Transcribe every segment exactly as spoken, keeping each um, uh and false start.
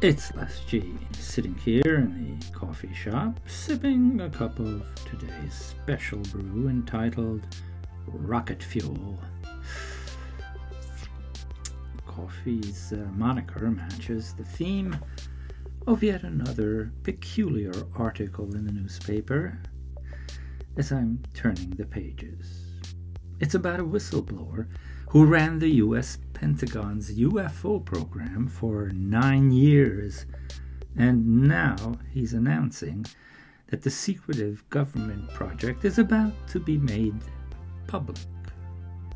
It's Les G, sitting here in the coffee shop, sipping a cup of today's special brew entitled Rocket Fuel. Coffee's uh, moniker matches the theme of yet another peculiar article in the newspaper as I'm turning the pages. It's about a whistleblower who ran the U S Pentagon's U F O program for nine years, and now he's announcing that the secretive government project is about to be made public,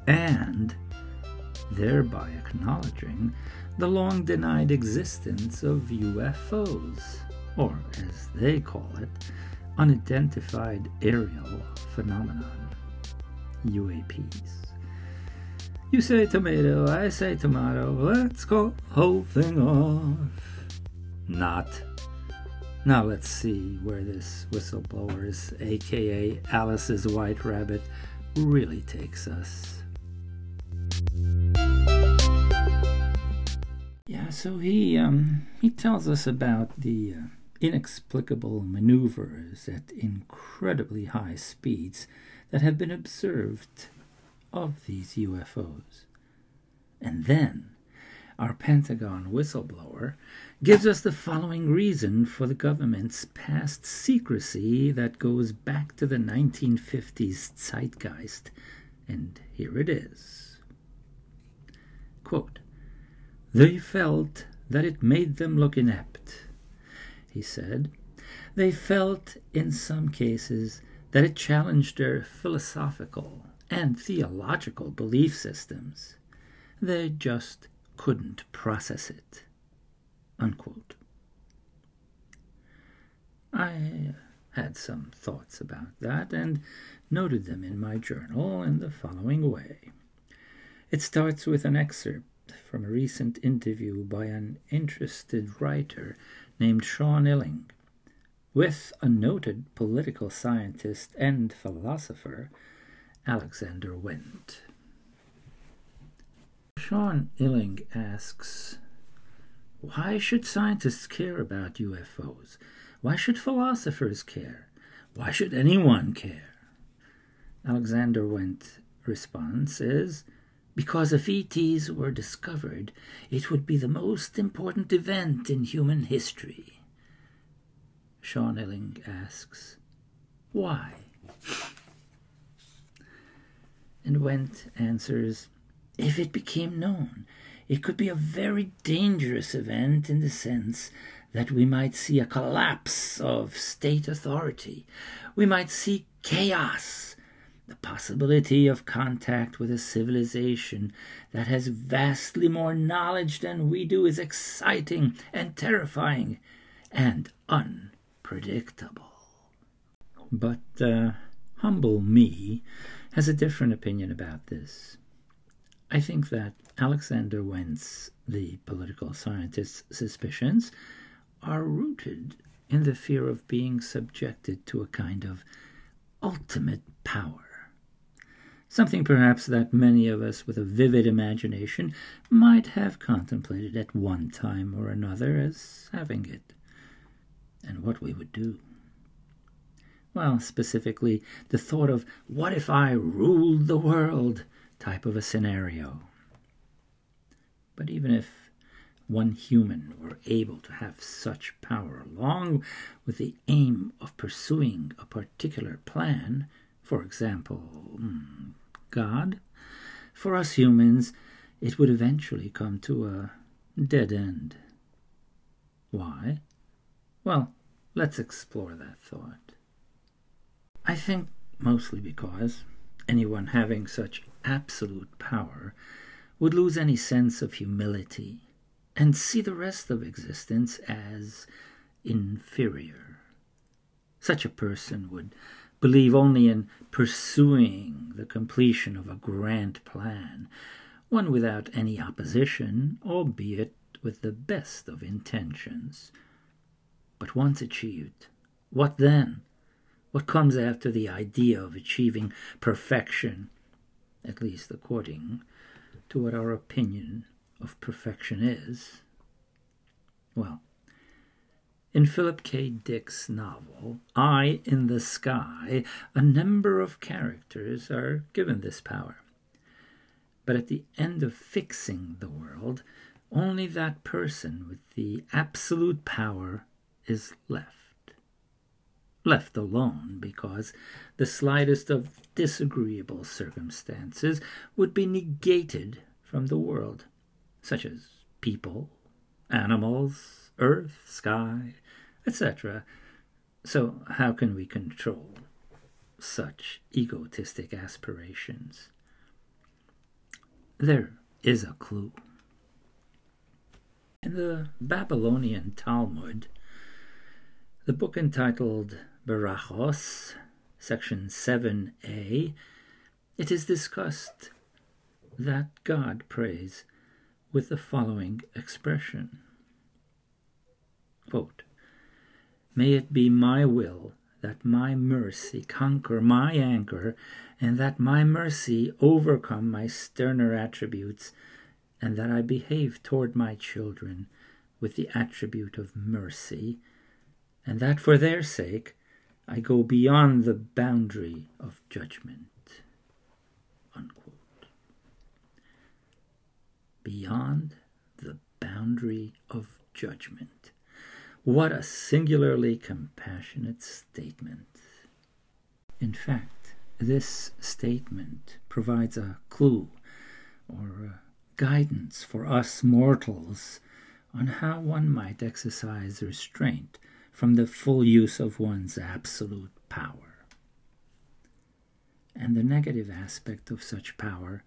and thereby acknowledging the long-denied existence of U F Os, or as they call it, unidentified aerial phenomenon, U A Ps. You say tomato, I say tomato, let's call the whole thing off. Not. Now let's see where this whistleblower's, aka Alice's White Rabbit, really takes us. Yeah, so he, um, he tells us about the uh, inexplicable maneuvers at incredibly high speeds that have been observed of these U F Os. And then our Pentagon whistleblower gives us the following reason for the government's past secrecy that goes back to the nineteen fifties zeitgeist, and here it is. Quote, "They felt that it made them look inept," he said. "They felt, in some cases, that it challenged their philosophical and theological belief systems. They just couldn't process it." Unquote. I had some thoughts about that and noted them in my journal in the following way. It starts with an excerpt from a recent interview by an interested writer named Sean Illing with a noted political scientist and philosopher, Alexander Wendt. Sean Illing asks, why should scientists care about U F Os? Why should philosophers care? Why should anyone care? Alexander Wendt's response is, because if E Ts were discovered, it would be the most important event in human history. Sean Illing asks, why? And Wendt answers, if it became known, it could be a very dangerous event in the sense that we might see a collapse of state authority. We might see chaos, the possibility of contact with a civilization that has vastly more knowledge than we do is exciting and terrifying and unpredictable. But uh, humble me has a different opinion about this. I think that Alexander Wendt's, the political scientist's, suspicions are rooted in the fear of being subjected to a kind of ultimate power, something perhaps that many of us with a vivid imagination might have contemplated at one time or another as having it, and what we would do. Well, specifically, the thought of, what if I ruled the world type of a scenario. But even if one human were able to have such power, along with the aim of pursuing a particular plan, for example, God, for us humans, it would eventually come to a dead end. Why? Well, let's explore that thought. I think mostly because anyone having such absolute power would lose any sense of humility and see the rest of existence as inferior. Such a person would believe only in pursuing the completion of a grand plan, one without any opposition, albeit with the best of intentions. But once achieved, what then? What comes after the idea of achieving perfection, at least according to what our opinion of perfection is? Well, In Philip K. Dick's novel, Eye in the Sky, a number of characters are given this power. But at the end of fixing the world, only that person with the absolute power is left. Left alone because the slightest of disagreeable circumstances would be negated from the world, such as people, animals, earth, sky, et cetera. So how can we control such egotistic aspirations? There is a clue. In the Babylonian Talmud, the book entitled Barachos, section seven A, it is discussed that God prays with the following expression. Quote, "May it be my will that my mercy conquer my anger, and that my mercy overcome my sterner attributes, and that I behave toward my children with the attribute of mercy, and that for their sake I go beyond the boundary of judgment." Unquote. Beyond the boundary of judgment. What a singularly compassionate statement. In fact, this statement provides a clue or a guidance for us mortals on how one might exercise restraint from the full use of one's absolute power. And the negative aspect of such power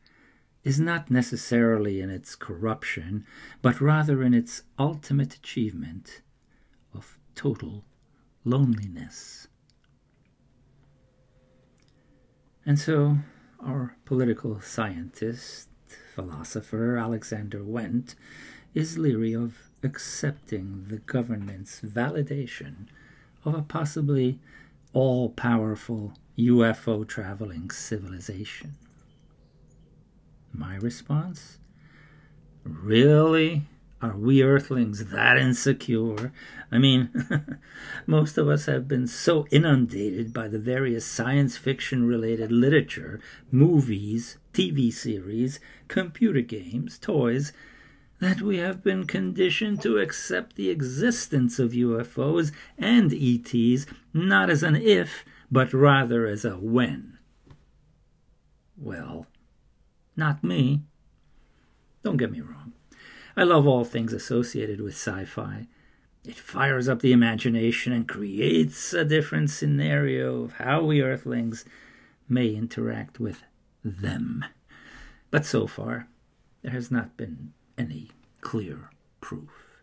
is not necessarily in its corruption, but rather in its ultimate achievement of total loneliness. And so our political scientist, philosopher Alexander Wendt is leery of accepting the government's validation of a possibly all-powerful U F O-traveling civilization. My response? Really? Are we earthlings that insecure? I mean, most of us have been so inundated by the various science fiction-related literature, movies, T V series, computer games, toys, that we have been conditioned to accept the existence of U F Os and E Ts not as an if, but rather as a when. Well, not me. Don't get me wrong. I love all things associated with sci-fi. It fires up the imagination and creates a different scenario of how we earthlings may interact with them. But so far, there has not been any clear proof.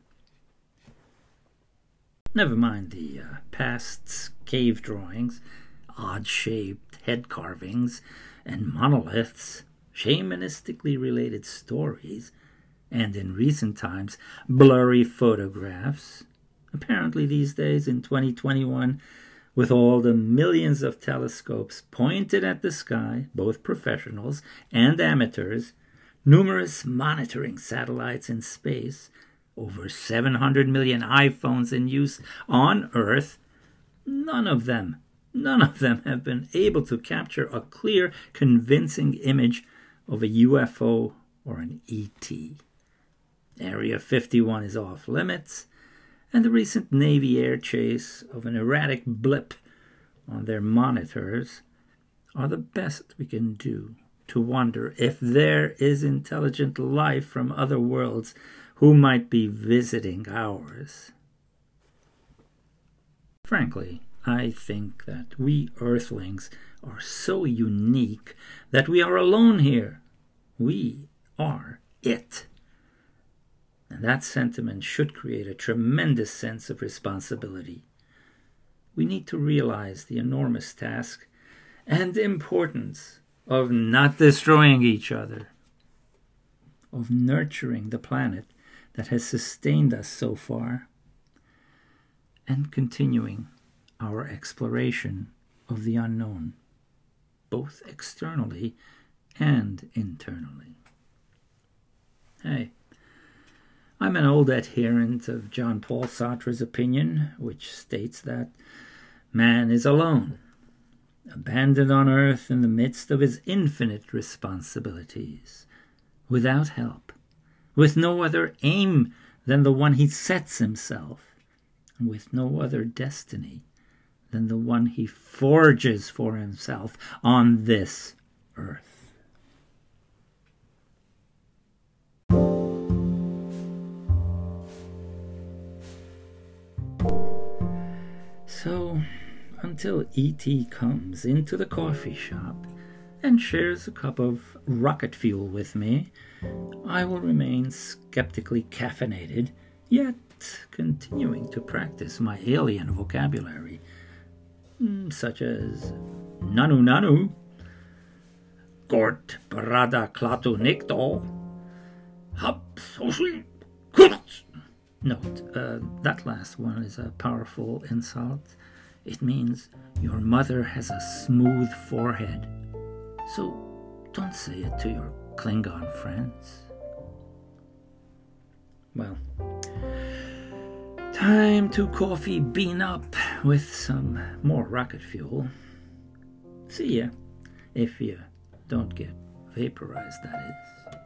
Never mind the uh, past's cave drawings, odd-shaped head carvings, and monoliths, shamanistically related stories, and in recent times, blurry photographs. Apparently these days, in twenty twenty-one, with all the millions of telescopes pointed at the sky, both professionals and amateurs, numerous monitoring satellites in space, over seven hundred million iPhones in use on Earth, none of them, none of them have been able to capture a clear, convincing image of a U F O or an E T. Area fifty-one is off limits, and the recent Navy air chase of an erratic blip on their monitors are the best we can do to wonder if there is intelligent life from other worlds who might be visiting ours. Frankly, I think that we earthlings are so unique that we are alone here. We are it. And that sentiment should create a tremendous sense of responsibility. We need to realize the enormous task and importance of not destroying each other, of nurturing the planet that has sustained us so far, and continuing our exploration of the unknown, both externally and internally. Hey, I'm an old adherent of Jean Paul Sartre's opinion, which states that man is alone, abandoned on earth in the midst of his infinite responsibilities, without help, with no other aim than the one he sets himself, and with no other destiny than the one he forges for himself on this earth. So, until E T comes into the coffee shop and shares a cup of rocket fuel with me, I will remain skeptically caffeinated, yet continuing to practice my alien vocabulary, such as NANU NANU, GORT BRADA KLATU NIKTO, HAB SOSLI KUTZ. Note, uh, that last one is a powerful insult. It means your mother has a smooth forehead. So don't say it to your Klingon friends. Well, time to coffee bean up with some more rocket fuel. See ya, if you don't get vaporized, that is.